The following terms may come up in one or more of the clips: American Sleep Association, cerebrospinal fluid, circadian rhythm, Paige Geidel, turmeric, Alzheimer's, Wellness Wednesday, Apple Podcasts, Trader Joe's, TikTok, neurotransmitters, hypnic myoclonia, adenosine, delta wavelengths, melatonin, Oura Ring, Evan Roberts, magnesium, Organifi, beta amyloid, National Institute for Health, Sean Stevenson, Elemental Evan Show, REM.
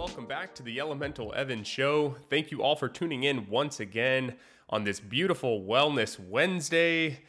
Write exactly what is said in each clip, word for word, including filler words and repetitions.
Welcome back to the Elemental Evan Show. Thank you all for tuning in once again on this beautiful Wellness Wednesday.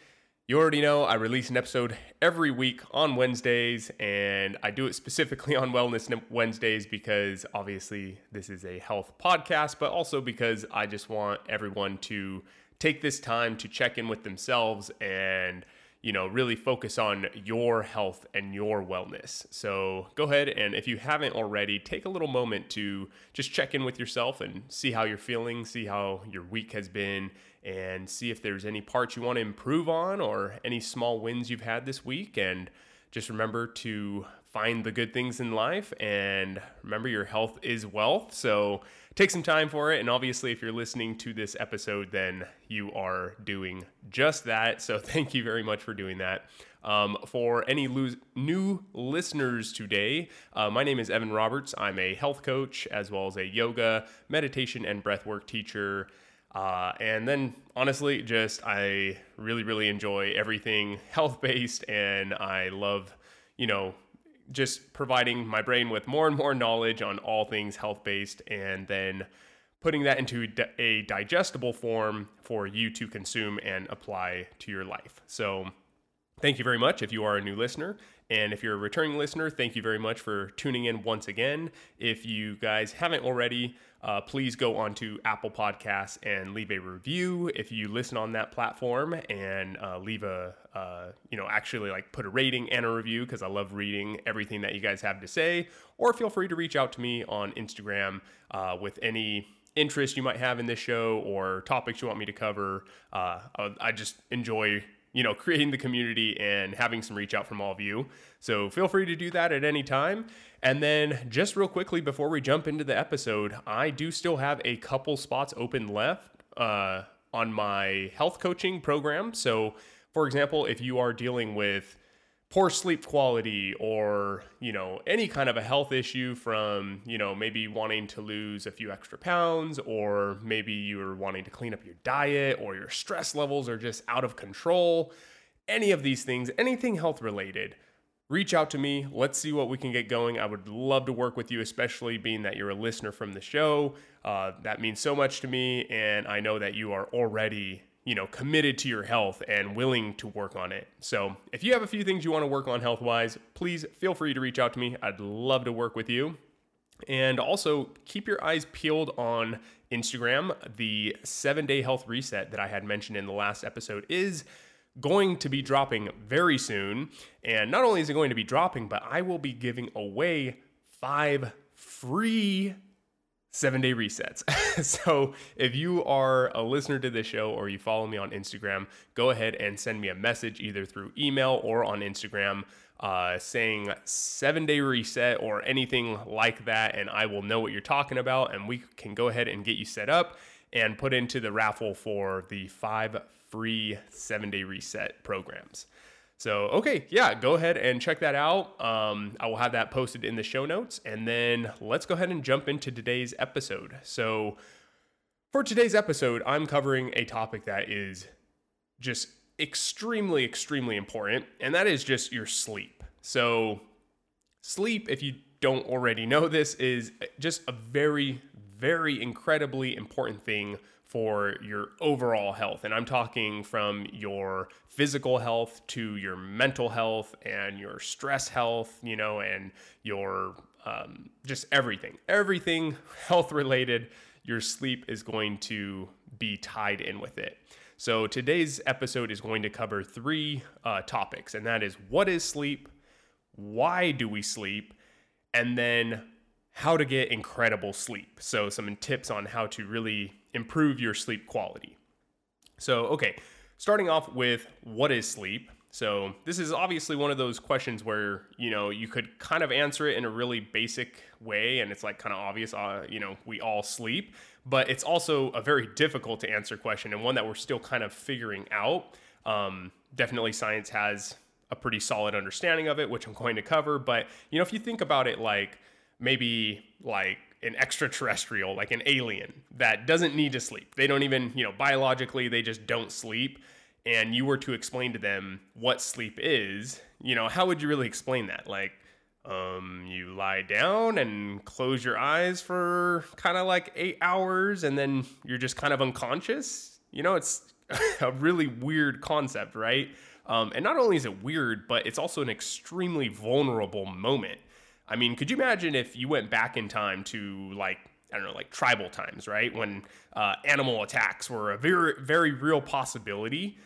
You already know I release an episode every week on Wednesdays, and I do it specifically on Wellness Wednesdays because obviously this is a health podcast, but also because I just want everyone to take this time to check in with themselves and, you know, really focus on your health and your wellness. So go ahead, and if you haven't already, take a little moment to just check in with yourself and see how you're feeling, see how your week has been, and see if there's any parts you want to improve on or any small wins you've had this week. And just remember to find the good things in life, and remember your health is wealth. So take some time for it. And obviously, if you're listening to this episode, then you are doing just that. So thank you very much for doing that. Um, for any lo- new listeners today, uh, my name is Evan Roberts. I'm a health coach, as well as a yoga, meditation, and breathwork teacher. Uh, and then honestly, just, I really, really enjoy everything health-based, and I love, you know, just providing my brain with more and more knowledge on all things health-based, and then putting that into a digestible form for you to consume and apply to your life. So thank you very much if you are a new listener. And if you're a returning listener, thank you very much for tuning in once again. If you guys haven't already, uh, please go onto Apple Podcasts and leave a review if you listen on that platform, and uh, leave a, uh, you know, actually like put a rating and a review, because I love reading everything that you guys have to say. Or feel free to reach out to me on Instagram uh, with any interest you might have in this show or topics you want me to cover. Uh, I just enjoy you know, creating the community and having some reach out from all of you. So feel free to do that at any time. And then just real quickly before we jump into the episode, I do still have a couple spots open left uh, on my health coaching program. So for example, if you are dealing with poor sleep quality or, you know, any kind of a health issue from, you know, maybe wanting to lose a few extra pounds, or maybe you're wanting to clean up your diet, or your stress levels are just out of control, any of these things, anything health related, reach out to me. Let's see what we can get going. I would love to work with you, especially being that you're a listener from the show. Uh, that means so much to me. And I know that you are already, you know, committed to your health and willing to work on it. So if you have a few things you want to work on health-wise, please feel free to reach out to me. I'd love to work with you. And also keep your eyes peeled on Instagram. The seven-day health reset that I had mentioned in the last episode is going to be dropping very soon. And not only is it going to be dropping, but I will be giving away five free seven-day resets. So if you are a listener to this show or you follow me on Instagram, go ahead and send me a message either through email or on Instagram uh, saying seven-day reset or anything like that, and I will know what you're talking about, and we can go ahead and get you set up and put into the raffle for the five free seven-day reset programs. So, okay, yeah, go ahead and check that out. Um, I will have that posted in the show notes. And then let's go ahead and jump into today's episode. So for today's episode, I'm covering a topic that is just extremely, extremely important, and that is just your sleep. So sleep, if you don't already know this, is just a very, very incredibly important thing for your overall health. And I'm talking from your physical health to your mental health and your stress health, you know, and your um, just everything, everything health related, your sleep is going to be tied in with it. So today's episode is going to cover three uh, topics, and that is what is sleep, why do we sleep, and then how to get incredible sleep. So some tips on how to really improve your sleep quality. So, okay, starting off with what is sleep? So this is obviously one of those questions where, you know, you could kind of answer it in a really basic way, and it's like kind of obvious, uh, you know, we all sleep, but it's also a very difficult to answer question, and one that we're still kind of figuring out. Um, definitely science has a pretty solid understanding of it, which I'm going to cover, but, you know, if you think about it, like, maybe like an extraterrestrial, like an alien that doesn't need to sleep. They don't even, you know, biologically, they just don't sleep. And you were to explain to them what sleep is, you know, how would you really explain that? Like, Um, you lie down and close your eyes for kind of like eight hours and then you're just kind of unconscious. You know, it's a really weird concept, right? Um, and not only is it weird, but it's also an extremely vulnerable moment. I mean, could you imagine if you went back in time to like, I don't know, like tribal times, right? When uh, animal attacks were a very, very real possibility.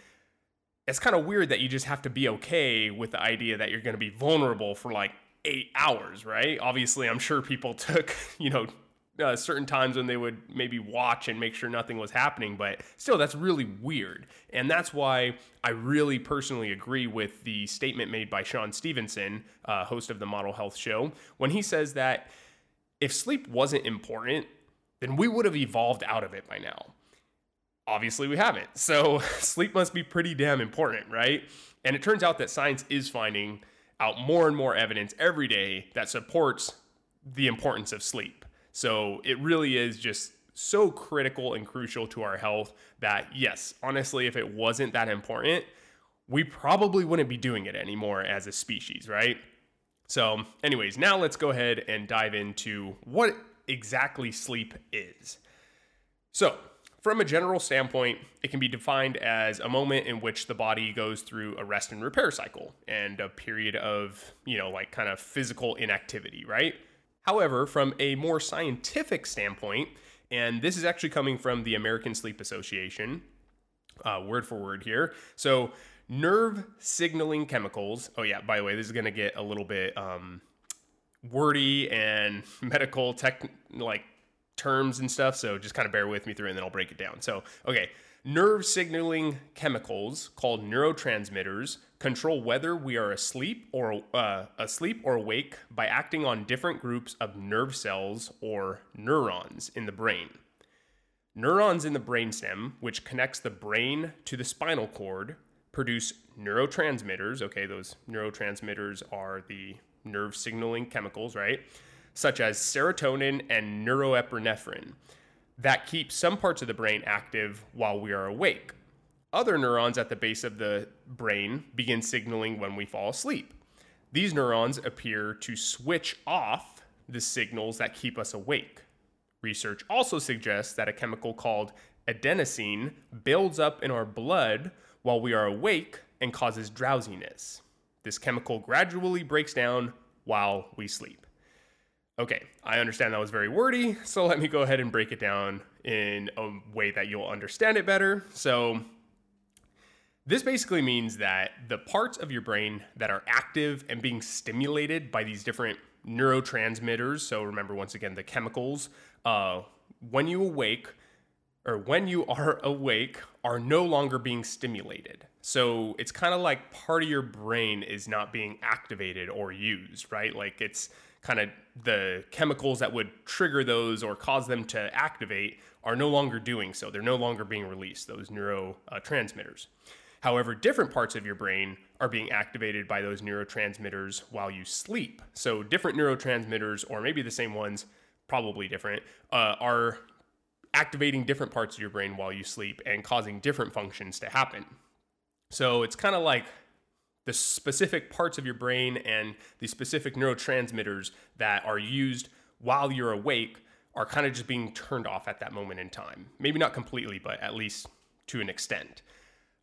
It's kind of weird that you just have to be okay with the idea that you're going to be vulnerable for like eight hours, right? Obviously, I'm sure people took, you know, uh, certain times when they would maybe watch and make sure nothing was happening, but still, that's really weird. And that's why I really personally agree with the statement made by Sean Stevenson, uh, host of the Model Health Show, when he says that if sleep wasn't important, then we would have evolved out of it by now. Obviously, we haven't. So sleep must be pretty damn important, right? And it turns out that science is finding out more and more evidence every day that supports the importance of sleep. So it really is just so critical and crucial to our health that, yes, honestly, if it wasn't that important, we probably wouldn't be doing it anymore as a species, right? So anyways, now let's go ahead and dive into what exactly sleep is. So from a general standpoint, it can be defined as a moment in which the body goes through a rest and repair cycle and a period of, you know, like kind of physical inactivity, right? However, from a more scientific standpoint, and this is actually coming from the American Sleep Association, uh, word for word here. So nerve signaling chemicals. Oh yeah, by the way, this is going to get a little bit um, wordy and medical tech, like, terms and stuff, so just kind of bear with me through and then I'll break it down. So, okay, nerve signaling chemicals called neurotransmitters control whether we are asleep or uh, asleep or awake by acting on different groups of nerve cells or neurons in the brain. Neurons in the brainstem, which connects the brain to the spinal cord, produce neurotransmitters. Okay, those neurotransmitters are the nerve signaling chemicals, right? Such as serotonin and neuroepinephrine, that keep some parts of the brain active while we are awake. Other neurons at the base of the brain begin signaling when we fall asleep. These neurons appear to switch off the signals that keep us awake. Research also suggests that a chemical called adenosine builds up in our blood while we are awake and causes drowsiness. This chemical gradually breaks down while we sleep. Okay, I understand that was very wordy, so let me go ahead and break it down in a way that you'll understand it better. So this basically means that the parts of your brain that are active and being stimulated by these different neurotransmitters, so remember once again the chemicals, uh, when you awake or when you are awake are no longer being stimulated. So it's kind of like part of your brain is not being activated or used, right? Like it's kind of the chemicals that would trigger those or cause them to activate are no longer doing so. They're no longer being released, those neurotransmitters. Uh, However, different parts of your brain are being activated by those neurotransmitters while you sleep. So different neurotransmitters, or maybe the same ones, probably different, uh, are activating different parts of your brain while you sleep and causing different functions to happen. So it's kind of like the specific parts of your brain and the specific neurotransmitters that are used while you're awake are kind of just being turned off at that moment in time. Maybe not completely, but at least to an extent.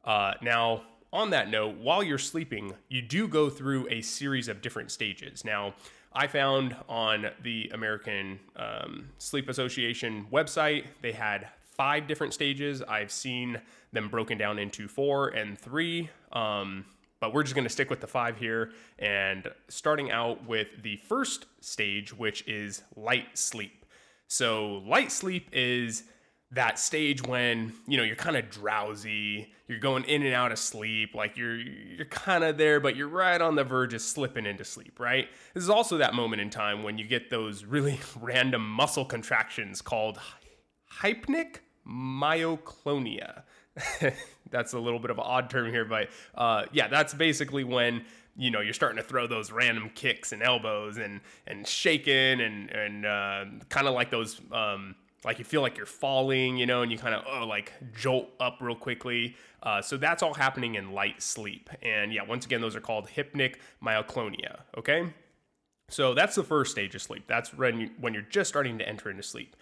Uh, now, on that note, while you're sleeping, you do go through a series of different stages. Now, I found on the American um, Sleep Association website, they had five different stages. I've seen them broken down into four and three. Um, But we're just going to stick with the five here and starting out with the first stage, which is light sleep. So light sleep is that stage when, you know, you're kind of drowsy, you're going in and out of sleep, like you're you're kind of there, but you're right on the verge of slipping into sleep, right? This is also that moment in time when you get those really random muscle contractions called hypnic myoclonia. That's a little bit of an odd term here, but uh, yeah, that's basically when, you know, you're starting to throw those random kicks and elbows and and shaking and and uh, kind of like those, um, like you feel like you're falling, you know, and you kind of oh like jolt up real quickly. Uh, so that's all happening in light sleep, and yeah, once again, those are called hypnic myoclonia. Okay, So that's the first stage of sleep. That's when, you, when you're just starting to enter into sleep.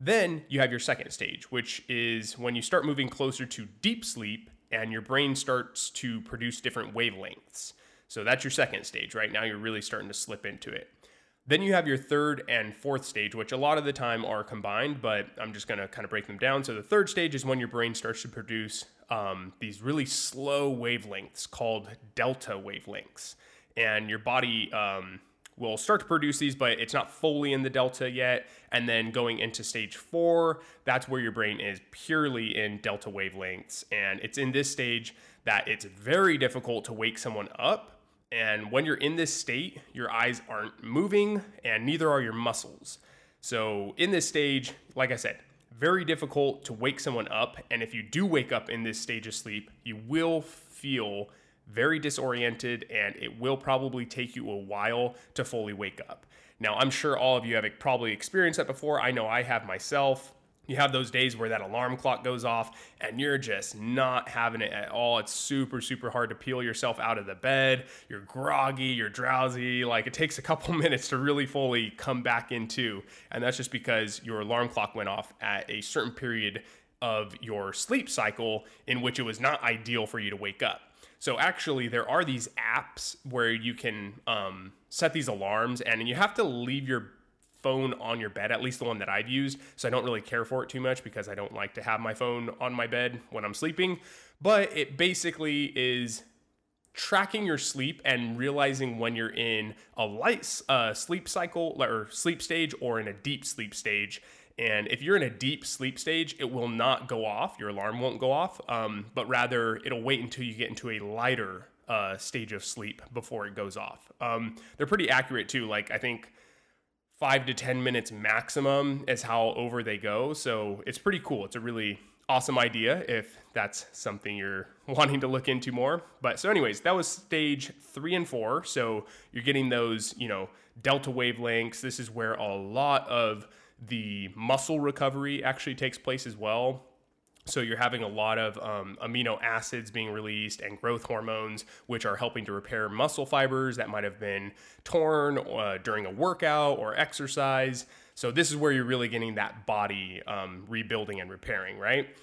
Then you have your second stage, which is when you start moving closer to deep sleep and your brain starts to produce different wavelengths. So that's your second stage, right? Now you're really starting to slip into it. Then you have your third and fourth stage, which a lot of the time are combined, but I'm just going to kind of break them down. So the third stage is when your brain starts to produce um, these really slow wavelengths called delta wavelengths. And your body um, will start to produce these, but it's not fully in the delta yet. And then going into stage four, that's where your brain is purely in delta wavelengths. And it's in this stage that it's very difficult to wake someone up. And when you're in this state, your eyes aren't moving and neither are your muscles. So in this stage, like I said, very difficult to wake someone up. And if you do wake up in this stage of sleep, you will feel very disoriented and it will probably take you a while to fully wake up. Now, I'm sure all of you have probably experienced that before. I know I have myself. You have those days where that alarm clock goes off and you're just not having it at all. It's super, super hard to peel yourself out of the bed. You're groggy, you're drowsy. Like it takes a couple minutes to really fully come back into. And that's just because your alarm clock went off at a certain period of your sleep cycle in which it was not ideal for you to wake up. So actually there are these apps where you can um, set these alarms and you have to leave your phone on your bed, at least the one that I've used. So I don't really care for it too much because I don't like to have my phone on my bed when I'm sleeping, but it basically is tracking your sleep and realizing when you're in a light uh, sleep cycle or sleep stage or in a deep sleep stage. And if you're in a deep sleep stage, it will not go off. Your alarm won't go off, um, but rather it'll wait until you get into a lighter uh, stage of sleep before it goes off. Um, they're pretty accurate too. Like I think five to ten minutes maximum is how over they go. So it's pretty cool. It's a really awesome idea if that's something you're wanting to look into more. But so anyways, that was stage three and four. So you're getting those, you know, delta wavelengths. This is where a lot of the muscle recovery actually takes place as well. So you're having a lot of um, amino acids being released and growth hormones, which are helping to repair muscle fibers that might have been torn uh, during a workout or exercise. So this is where you're really getting that body um, rebuilding and repairing, right?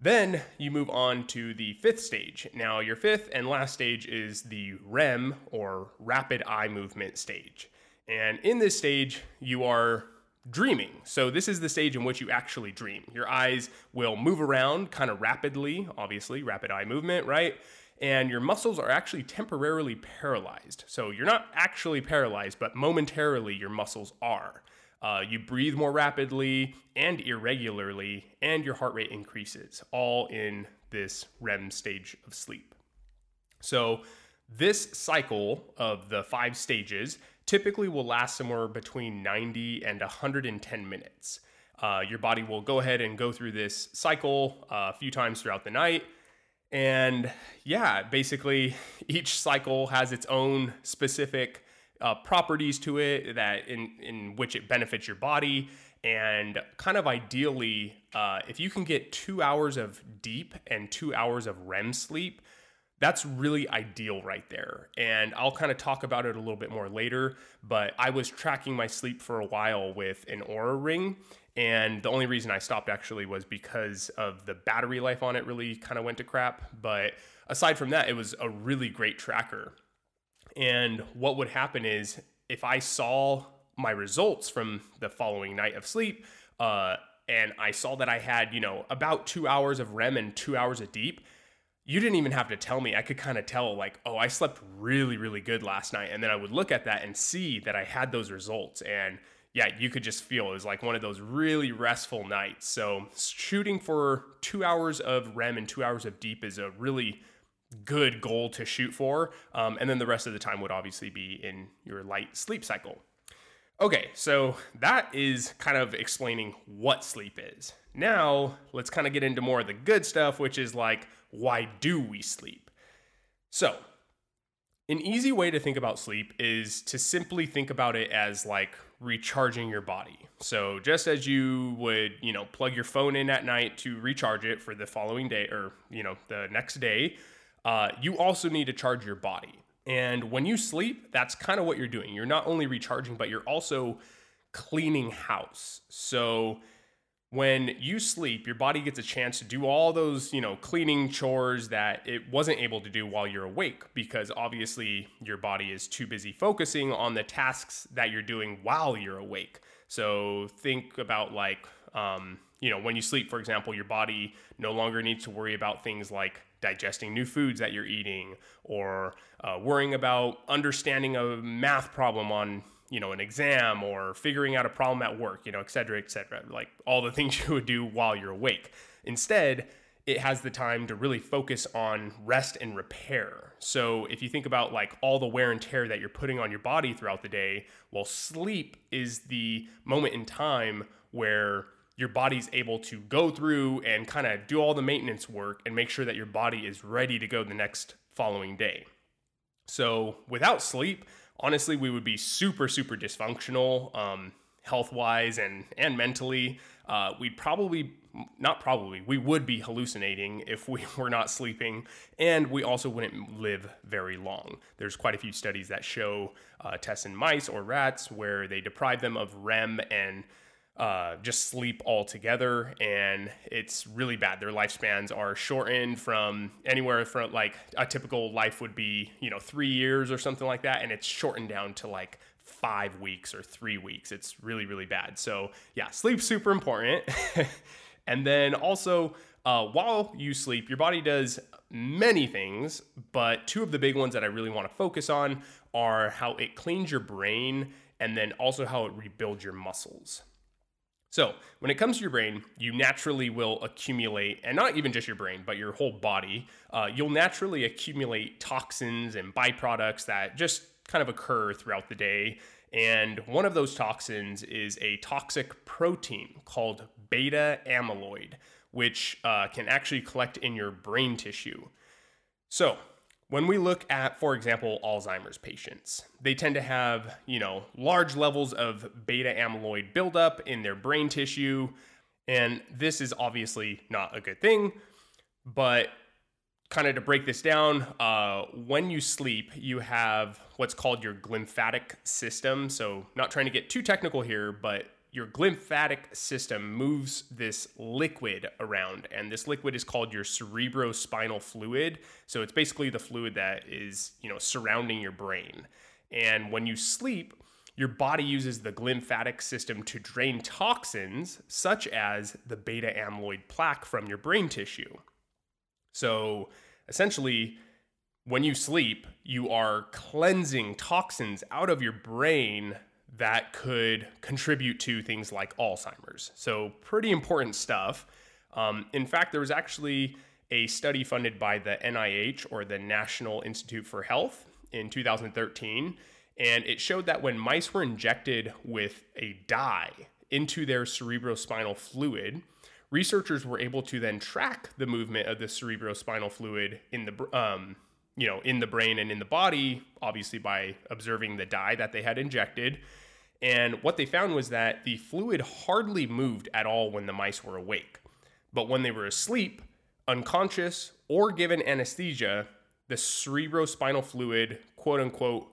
Then you move on to the fifth stage. Now your fifth and last stage is the R E M or rapid eye movement stage. And in this stage, you are dreaming. So this is the stage in which you actually dream. Your eyes will move around kind of rapidly, obviously, rapid eye movement, right? And your muscles are actually temporarily paralyzed. So you're not actually paralyzed, but momentarily your muscles are. Uh, you breathe more rapidly and irregularly, and your heart rate increases, all in this R E M stage of sleep. So this cycle of the five stages typically will last somewhere between ninety and one hundred ten minutes. Uh, your body will go ahead and go through this cycle uh, a few times throughout the night. And yeah, basically each cycle has its own specific uh, properties to it that in, in which it benefits your body. And kind of ideally, uh, if you can get two hours of deep and two hours of R E M sleep, that's really ideal right there. And I'll kind of talk about it a little bit more later, but I was tracking my sleep for a while with an Oura Ring. And the only reason I stopped actually was because of the battery life on it really kind of went to crap. But aside from that, it was a really great tracker. And what would happen is if I saw my results from the following night of sleep, uh, and I saw that I had, you know, about two hours of R E M and two hours of deep, you didn't even have to tell me. I could kind of tell like, oh, I slept really, really good last night. And then I would look at that and see that I had those results. And yeah, you could just feel it was like one of those really restful nights. So shooting for two hours of R E M and two hours of deep is a really good goal to shoot for. Um, and then the rest of the time would obviously be in your light sleep cycle. Okay, so that is kind of explaining what sleep is. Now let's kind of get into more of the good stuff, which is like, why do we sleep? So an easy way to think about sleep is to simply think about it as like recharging your body. So just as you would, you know, plug your phone in at night to recharge it for the following day or, you know, the next day, uh, you also need to charge your body. And when you sleep, that's kind of what you're doing. You're not only recharging, but you're also cleaning house. So when you sleep, your body gets a chance to do all those, you know, cleaning chores that it wasn't able to do while you're awake, because obviously your body is too busy focusing on the tasks that you're doing while you're awake. So think about like, um, you know, when you sleep, for example, your body no longer needs to worry about things like digesting new foods that you're eating, or uh, worrying about understanding a math problem on, you know, an exam, or figuring out a problem at work, you know, et cetera, et cetera. Like all the things you would do while you're awake. Instead, it has the time to really focus on rest and repair. So if you think about like all the wear and tear that you're putting on your body throughout the day, well, sleep is the moment in time where your body's able to go through and kind of do all the maintenance work and make sure that your body is ready to go the next following day. So without sleep, honestly, we would be super, super dysfunctional, um, health-wise and, and mentally. Uh, we'd probably, not probably, we would be hallucinating if we were not sleeping, and we also wouldn't live very long. There's quite a few studies that show uh, tests in mice or rats where they deprive them of R E M and Uh, just sleep altogether, and it's really bad. Their lifespans are shortened from anywhere from like a typical life would be, you know, three years or something like that, and it's shortened down to like five weeks or three weeks. It's really, really bad. So yeah, sleep's super important. And then also, uh, while you sleep, your body does many things, but two of the big ones that I really want to focus on are how it cleans your brain, and then also how it rebuilds your muscles. So when it comes to your brain, you naturally will accumulate, and not even just your brain, but your whole body, uh, you'll naturally accumulate toxins and byproducts that just kind of occur throughout the day. And one of those toxins is a toxic protein called beta amyloid, which uh, can actually collect in your brain tissue. So when we look at, for example, Alzheimer's patients, they tend to have, you know, large levels of beta amyloid buildup in their brain tissue. And this is obviously not a good thing, but kind of to break this down, uh, when you sleep, you have what's called your glymphatic system. So not trying to get too technical here, but your glymphatic system moves this liquid around, and this liquid is called your cerebrospinal fluid. So it's basically the fluid that is, you know, surrounding your brain. And when you sleep, your body uses the glymphatic system to drain toxins such as the beta amyloid plaque from your brain tissue. So essentially, when you sleep, you are cleansing toxins out of your brain that could contribute to things like Alzheimer's. So pretty important stuff. Um, in fact, there was actually a study funded by the N I H, or the National Institute for Health, in two thousand thirteen. And it showed that when mice were injected with a dye into their cerebrospinal fluid, researchers were able to then track the movement of the cerebrospinal fluid in the um, you know, in the brain and in the body, obviously by observing the dye that they had injected. And what they found was that the fluid hardly moved at all when the mice were awake. But when they were asleep, unconscious, or given anesthesia, the cerebrospinal fluid, quote unquote,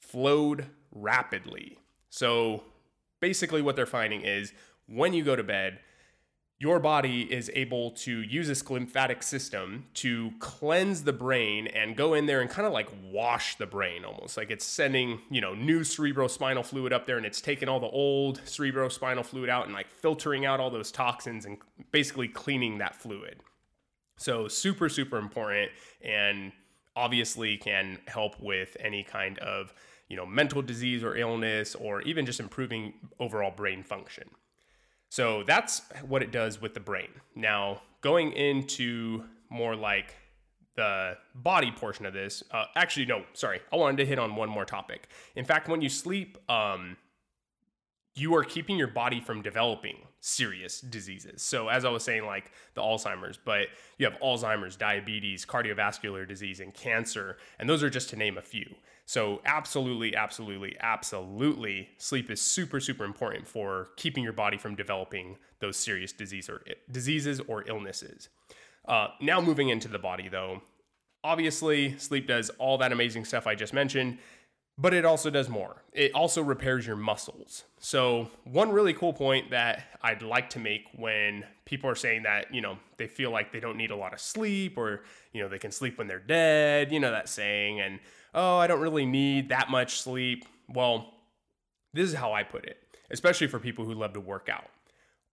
flowed rapidly. So basically what they're finding is when you go to bed, your body is able to use this glymphatic system to cleanse the brain and go in there and kind of like wash the brain almost. Like it's sending, you know, new cerebrospinal fluid up there, and it's taking all the old cerebrospinal fluid out and like filtering out all those toxins and basically cleaning that fluid. So super, super important, and obviously can help with any kind of, you know, mental disease or illness, or even just improving overall brain function. So that's what it does with the brain. Now, going into more like the body portion of this, uh, actually, no, sorry. I wanted to hit on one more topic. In fact, when you sleep, um, you are keeping your body from developing serious diseases. So as I was saying, like the Alzheimer's, but you have Alzheimer's, diabetes, cardiovascular disease, and cancer. And those are just to name a few. So absolutely, absolutely, absolutely, sleep is super, super important for keeping your body from developing those serious disease or, diseases or illnesses. Uh, now moving into the body, though, Obviously, sleep does all that amazing stuff I just mentioned, but it also does more. It also repairs your muscles. So one really cool point that I'd like to make when people are saying that, you know, they feel like they don't need a lot of sleep, or, you know, they can sleep when they're dead, you know, that saying, and, oh, I don't really need that much sleep. Well, this is how I put it, especially for people who love to work out.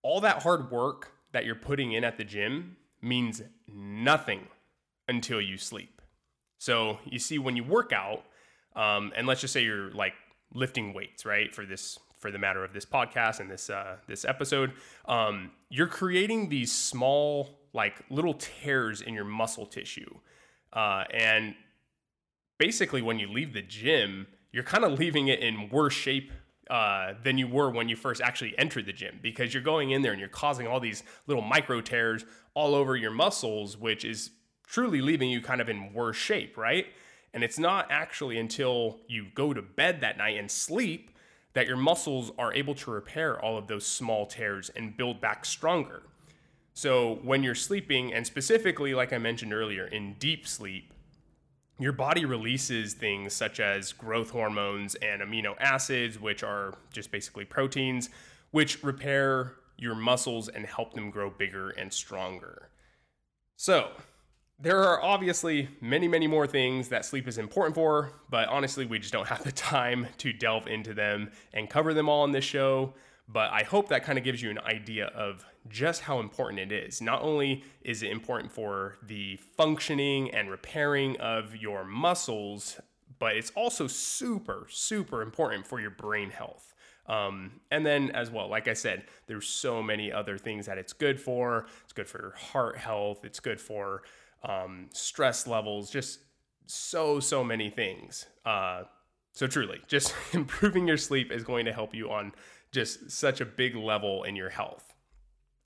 All that hard work that you're putting in at the gym means nothing until you sleep. So you see, when you work out, Um, and let's just say you're like lifting weights, right? For this, for the matter of this podcast and this, uh, this episode, um, you're creating these small, like little tears in your muscle tissue. Uh, and basically when you leave the gym, you're kind of leaving it in worse shape, uh, than you were when you first actually entered the gym, because you're going in there and you're causing all these little micro tears all over your muscles, which is truly leaving you kind of in worse shape, right? And it's not actually until you go to bed that night and sleep that your muscles are able to repair all of those small tears and build back stronger. So when you're sleeping, and specifically, like I mentioned earlier, in deep sleep, your body releases things such as growth hormones and amino acids, which are just basically proteins, which repair your muscles and help them grow bigger and stronger. So there are obviously many, many more things that sleep is important for, but honestly, we just don't have the time to delve into them and cover them all in this show. But I hope that kind of gives you an idea of just how important it is. Not only is it important for the functioning and repairing of your muscles, but it's also super, super important for your brain health. Um, and then as well, like I said, there's so many other things that it's good for. It's good for your heart health. It's good for Um, stress levels, just so, so many things. Uh, so truly, just improving your sleep is going to help you on just such a big level in your health.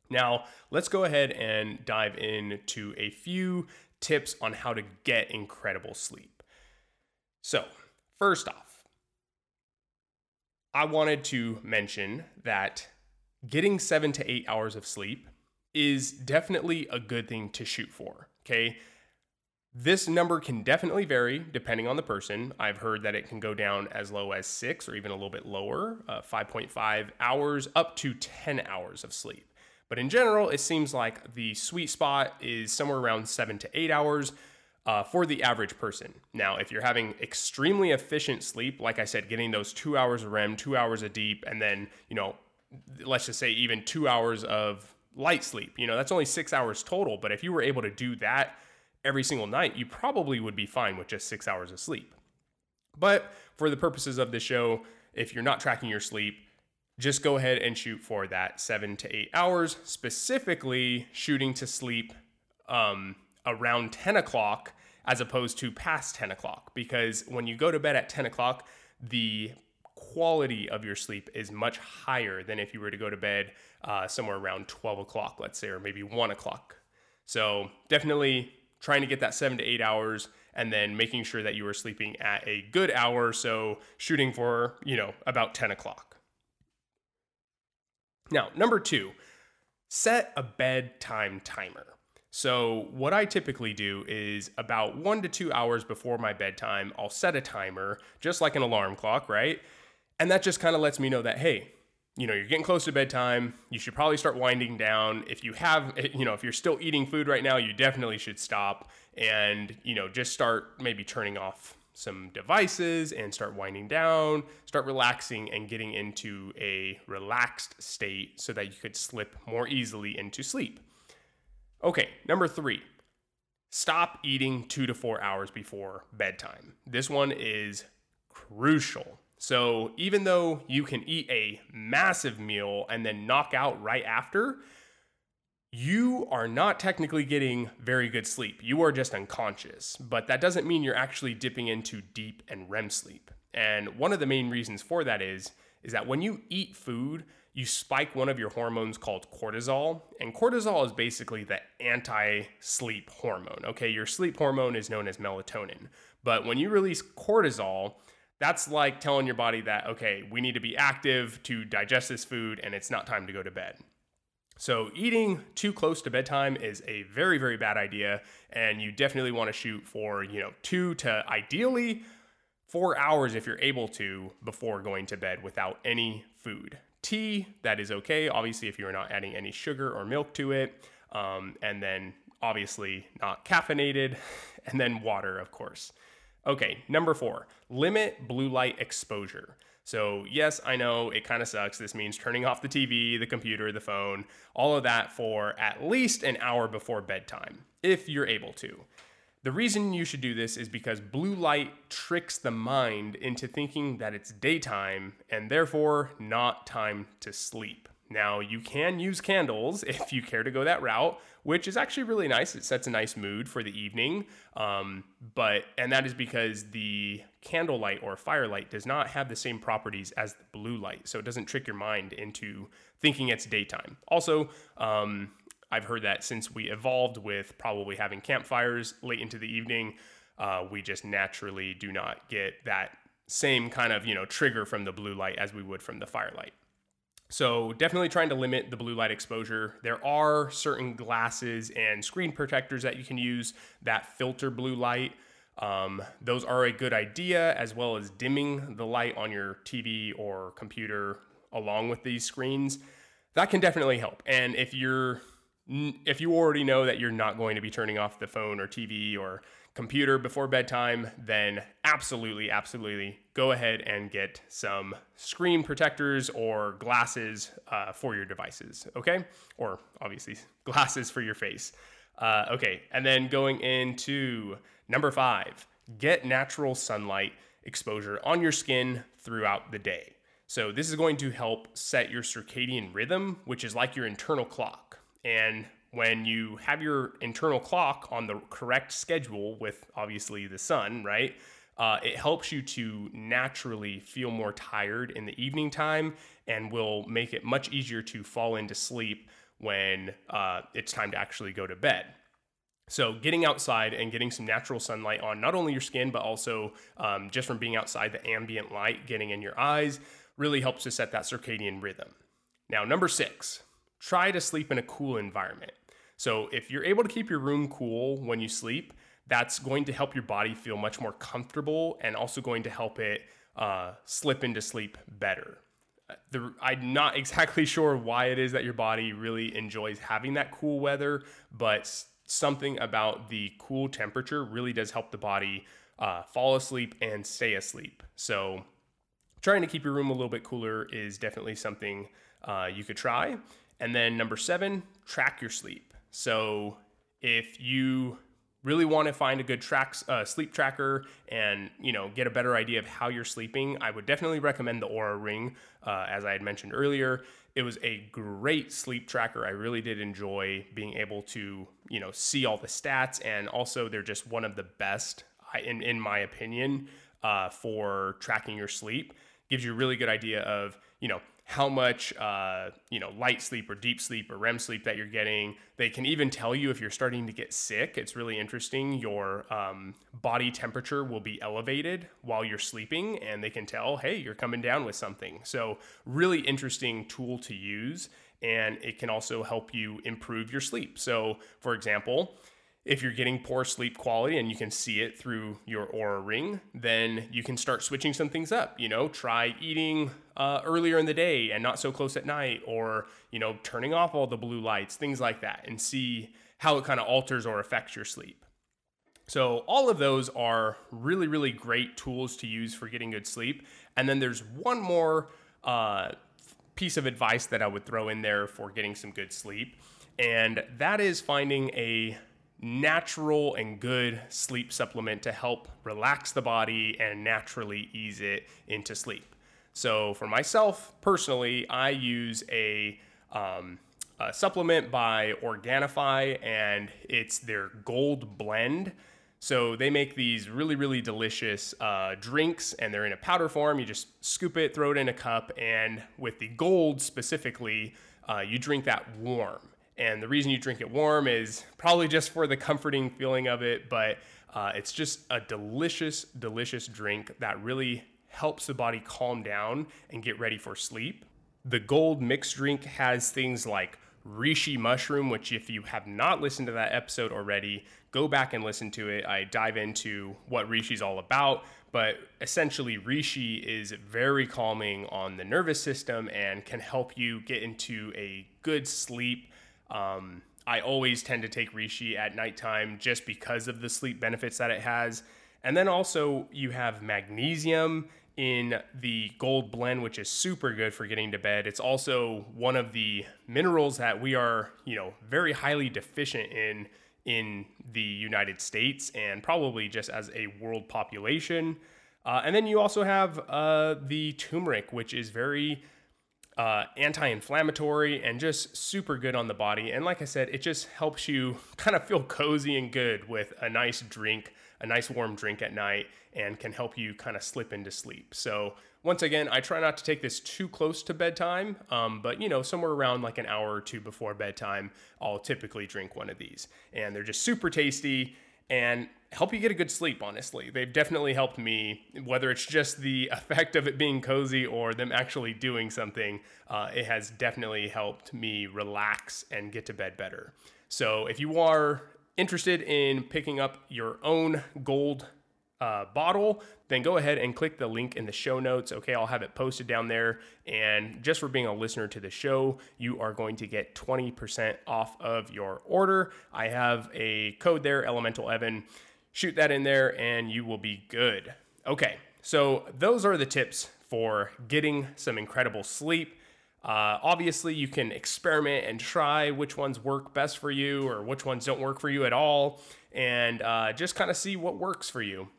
Now, let's go ahead and dive into a few tips on how to get incredible sleep. So first off, I wanted to mention that getting seven to eight hours of sleep is definitely a good thing to shoot for. Okay, this number can definitely vary depending on the person. I've heard that it can go down as low as six or even a little bit lower, uh, five point five hours up to ten hours of sleep. But in general, it seems like the sweet spot is somewhere around seven to eight hours uh, for the average person. Now, if you're having extremely efficient sleep, like I said, getting those two hours of R E M, two hours of deep, and then, you know, let's just say even two hours of light sleep, you know, that's only six hours total. But if you were able to do that every single night, you probably would be fine with just six hours of sleep. But for the purposes of this show, if you're not tracking your sleep, just go ahead and shoot for that seven to eight hours, specifically shooting to sleep um, around ten o'clock as opposed to past ten o'clock. Because when you go to bed at ten o'clock, the quality of your sleep is much higher than if you were to go to bed uh, somewhere around twelve o'clock, let's say, or maybe one o'clock. So definitely trying to get that seven to eight hours and then making sure that you are sleeping at a good hour. So shooting for, you know, about ten o'clock. Now, number two, set a bedtime timer. So what I typically do is about one to two hours before my bedtime, I'll set a timer just like an alarm clock, right? And that just kind of lets me know that, hey, you know, you're getting close to bedtime. You should probably start winding down. If you have, you know, if you're still eating food right now, you definitely should stop and, you know, just start maybe turning off some devices and start winding down, start relaxing and getting into a relaxed state so that you could slip more easily into sleep. Okay, number three, stop eating two to four hours before bedtime. This one is crucial. So even though you can eat a massive meal and then knock out right after, you are not technically getting very good sleep. You are just unconscious, but that doesn't mean you're actually dipping into deep and R E M sleep. And one of the main reasons for that is, is that when you eat food, you spike one of your hormones called cortisol. And cortisol is basically the anti-sleep hormone. Okay, your sleep hormone is known as melatonin. But when you release cortisol, that's like telling your body that, okay, we need to be active to digest this food and it's not time to go to bed. So eating too close to bedtime is a very, very bad idea, and you definitely want to shoot for, you know, two to ideally four hours if you're able to before going to bed without any food. Tea, that is okay, obviously, if you're not adding any sugar or milk to it, um, and then obviously not caffeinated, and then water, of course. Okay, number four, limit blue light exposure. So yes, I know it kind of sucks. This means turning off the T V, the computer, the phone, all of that for at least an hour before bedtime, if you're able to. The reason you should do this is because blue light tricks the mind into thinking that it's daytime and therefore not time to sleep. Now, you can use candles if you care to go that route, which is actually really nice. It sets a nice mood for the evening. Um, but and that is because the candlelight or firelight does not have the same properties as the blue light. So it doesn't trick your mind into thinking it's daytime. Also, um, I've heard that since we evolved with probably having campfires late into the evening, uh, we just naturally do not get that same kind of, you know, trigger from the blue light as we would from the firelight. So definitely trying to limit the blue light exposure. There are certain glasses and screen protectors that you can use that filter blue light. Um, those are a good idea, as well as dimming the light on your T V or computer along with these screens. That can definitely help. And if you're if you already know that you're not going to be turning off the phone or T V or computer before bedtime, then absolutely, absolutely go ahead and get some screen protectors or glasses uh, for your devices, okay? Or obviously glasses for your face. Uh, okay, and then going into number five, get natural sunlight exposure on your skin throughout the day. So this is going to help set your circadian rhythm, which is like your internal clock. And when you have your internal clock on the correct schedule with obviously the sun, right? Uh, it helps you to naturally feel more tired in the evening time and will make it much easier to fall into sleep when uh, it's time to actually go to bed. So getting outside and getting some natural sunlight on not only your skin, but also um, just from being outside, the ambient light getting in your eyes really helps to set that circadian rhythm. Now, number six, try to sleep in a cool environment. So if you're able to keep your room cool when you sleep, that's going to help your body feel much more comfortable and also going to help it uh, slip into sleep better. The, I'm not exactly sure why it is that your body really enjoys having that cool weather, but something about the cool temperature really does help the body uh, fall asleep and stay asleep. So trying to keep your room a little bit cooler is definitely something uh, you could try. And then number seven, track your sleep. So if you really want to find a good tracks, uh, sleep tracker and, you know, get a better idea of how you're sleeping, I would definitely recommend the Oura Ring. Uh, as I had mentioned earlier, it was a great sleep tracker. I really did enjoy being able to, you know, see all the stats, and also they're just one of the best, in, in my opinion, uh, for tracking your sleep. Gives you a really good idea of, you know, how much, uh, you know, light sleep or deep sleep or R E M sleep that you're getting. They can even tell you if you're starting to get sick. It's really interesting. Your um, body temperature will be elevated while you're sleeping, and they can tell, hey, you're coming down with something. So really interesting tool to use, and it can also help you improve your sleep. So for example, if you're getting poor sleep quality and you can see it through your Oura Ring, then you can start switching some things up. You know, try eating uh, earlier in the day and not so close at night, or, you know, turning off all the blue lights, things like that, and see how it kind of alters or affects your sleep. So all of those are really, really great tools to use for getting good sleep. And then there's one more uh, piece of advice that I would throw in there for getting some good sleep, and that is finding a natural and good sleep supplement to help relax the body and naturally ease it into sleep. So for myself personally, I use a, um, a supplement by Organifi, and it's their Gold Blend. So they make these really, really delicious uh, drinks, and they're in a powder form. You just scoop it, throw it in a cup, and with the gold specifically, uh, you drink that warm. And the reason you drink it warm is probably just for the comforting feeling of it, but uh, it's just a delicious, delicious drink that really helps the body calm down and get ready for sleep. The Gold Mix drink has things like reishi mushroom, which if you have not listened to that episode already, go back and listen to it. I dive into what reishi is all about, but essentially reishi is very calming on the nervous system and can help you get into a good sleep. Um, I always tend to take reishi at nighttime just because of the sleep benefits that it has. And then also you have magnesium in the gold blend, which is super good for getting to bed. It's also one of the minerals that we are, you know, very highly deficient in in the United States and probably just as a world population. Uh, and then you also have uh, the turmeric, which is very uh, anti-inflammatory and just super good on the body. And like I said, it just helps you kind of feel cozy and good with a nice drink, a nice warm drink at night, and can help you kind of slip into sleep. So once again, I try not to take this too close to bedtime, um, but you know, somewhere around like an hour or two before bedtime, I'll typically drink one of these. And they're just super tasty and help you get a good sleep, honestly. They've definitely helped me, whether it's just the effect of it being cozy or them actually doing something, uh, it has definitely helped me relax and get to bed better. So if you are interested in picking up your own gold uh, bottle, then go ahead and click the link in the show notes. Okay, I'll have it posted down there. And just for being a listener to the show, you are going to get twenty percent off of your order. I have a code there, Elemental Evan. Shoot that in there and you will be good. Okay, so those are the tips for getting some incredible sleep. Uh, obviously, you can experiment and try which ones work best for you or which ones don't work for you at all, and uh, just kind of see what works for you.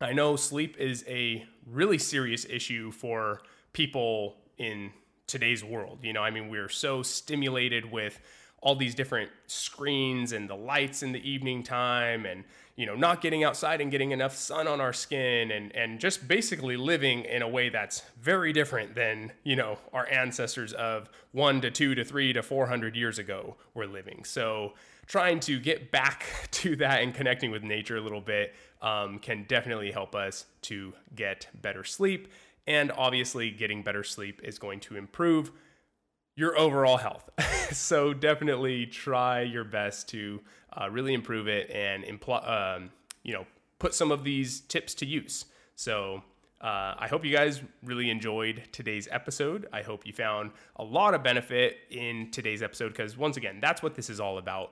I know sleep is a really serious issue for people in today's world. You know, I mean, we're so stimulated with all these different screens and the lights in the evening time and, you know, not getting outside and getting enough sun on our skin and, and just basically living in a way that's very different than, you know, our ancestors of one to two to three to four hundred years ago were living. So trying to get back to that and connecting with nature a little bit um, can definitely help us to get better sleep. And obviously getting better sleep is going to improve your overall health. So definitely try your best to uh, really improve it and impl- um, you know, put some of these tips to use. So uh, I hope you guys really enjoyed today's episode. I hope you found a lot of benefit in today's episode because once again, that's what this is all about.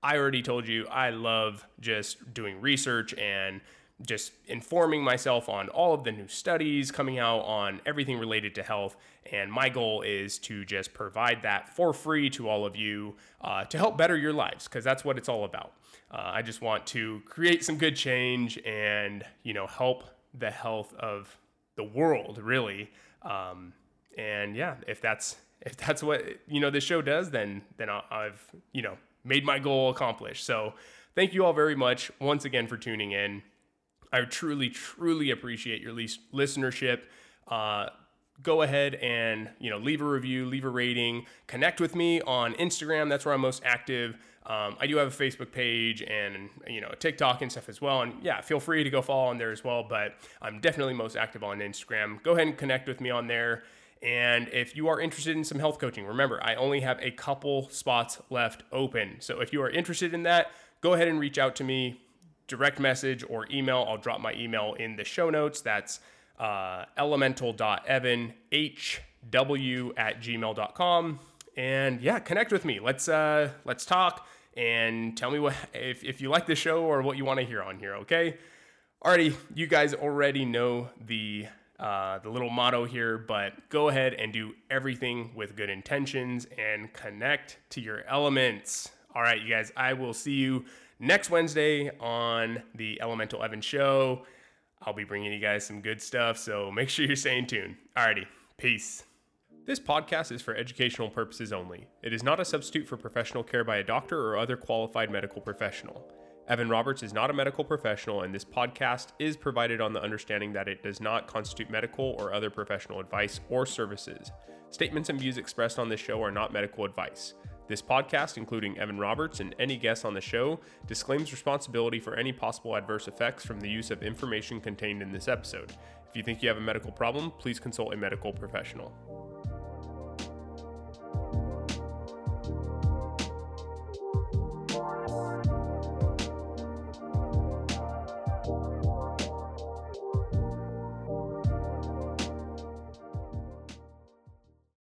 I already told you I love just doing research and just informing myself on all of the new studies coming out on everything related to health. And my goal is to just provide that for free to all of you uh, to help better your lives, because that's what it's all about. Uh, I just want to create some good change and, you know, help the health of the world, really. Um, and yeah, if that's if that's what, you know, this show does, then then I've, you know, made my goal accomplished. So thank you all very much once again for tuning in. I truly, truly appreciate your listenership. Uh, go ahead and, you know, leave a review, leave a rating, connect with me on Instagram. That's where I'm most active. Um, I do have a Facebook page and, you know, TikTok and stuff as well. And yeah, feel free to go follow on there as well, but I'm definitely most active on Instagram. Go ahead and connect with me on there. And if you are interested in some health coaching, remember, I only have a couple spots left open. So if you are interested in that, go ahead and reach out to me. Direct message or email. I'll drop my email in the show notes. That's uh, elemental dot evan h w at gmail dot com. And yeah, connect with me. Let's uh, let's talk and tell me what if, if you like the show or what you want to hear on here. Okay. Alrighty, you guys already know the uh, the little motto here, but go ahead and do everything with good intentions and connect to your elements. All right, you guys. I will see you next Wednesday on the Elemental Evan Show. I'll be bringing you guys some good stuff, so make sure you're staying tuned. Alrighty, peace. This podcast is for educational purposes only. It is not a substitute for professional care by a doctor or other qualified medical professional. Evan Roberts is not a medical professional, and this podcast is provided on the understanding that it does not constitute medical or other professional advice or services. Statements and views expressed on this show are not medical advice. This podcast, including Evan Roberts and any guests on the show, disclaims responsibility for any possible adverse effects from the use of information contained in this episode. If you think you have a medical problem, please consult a medical professional.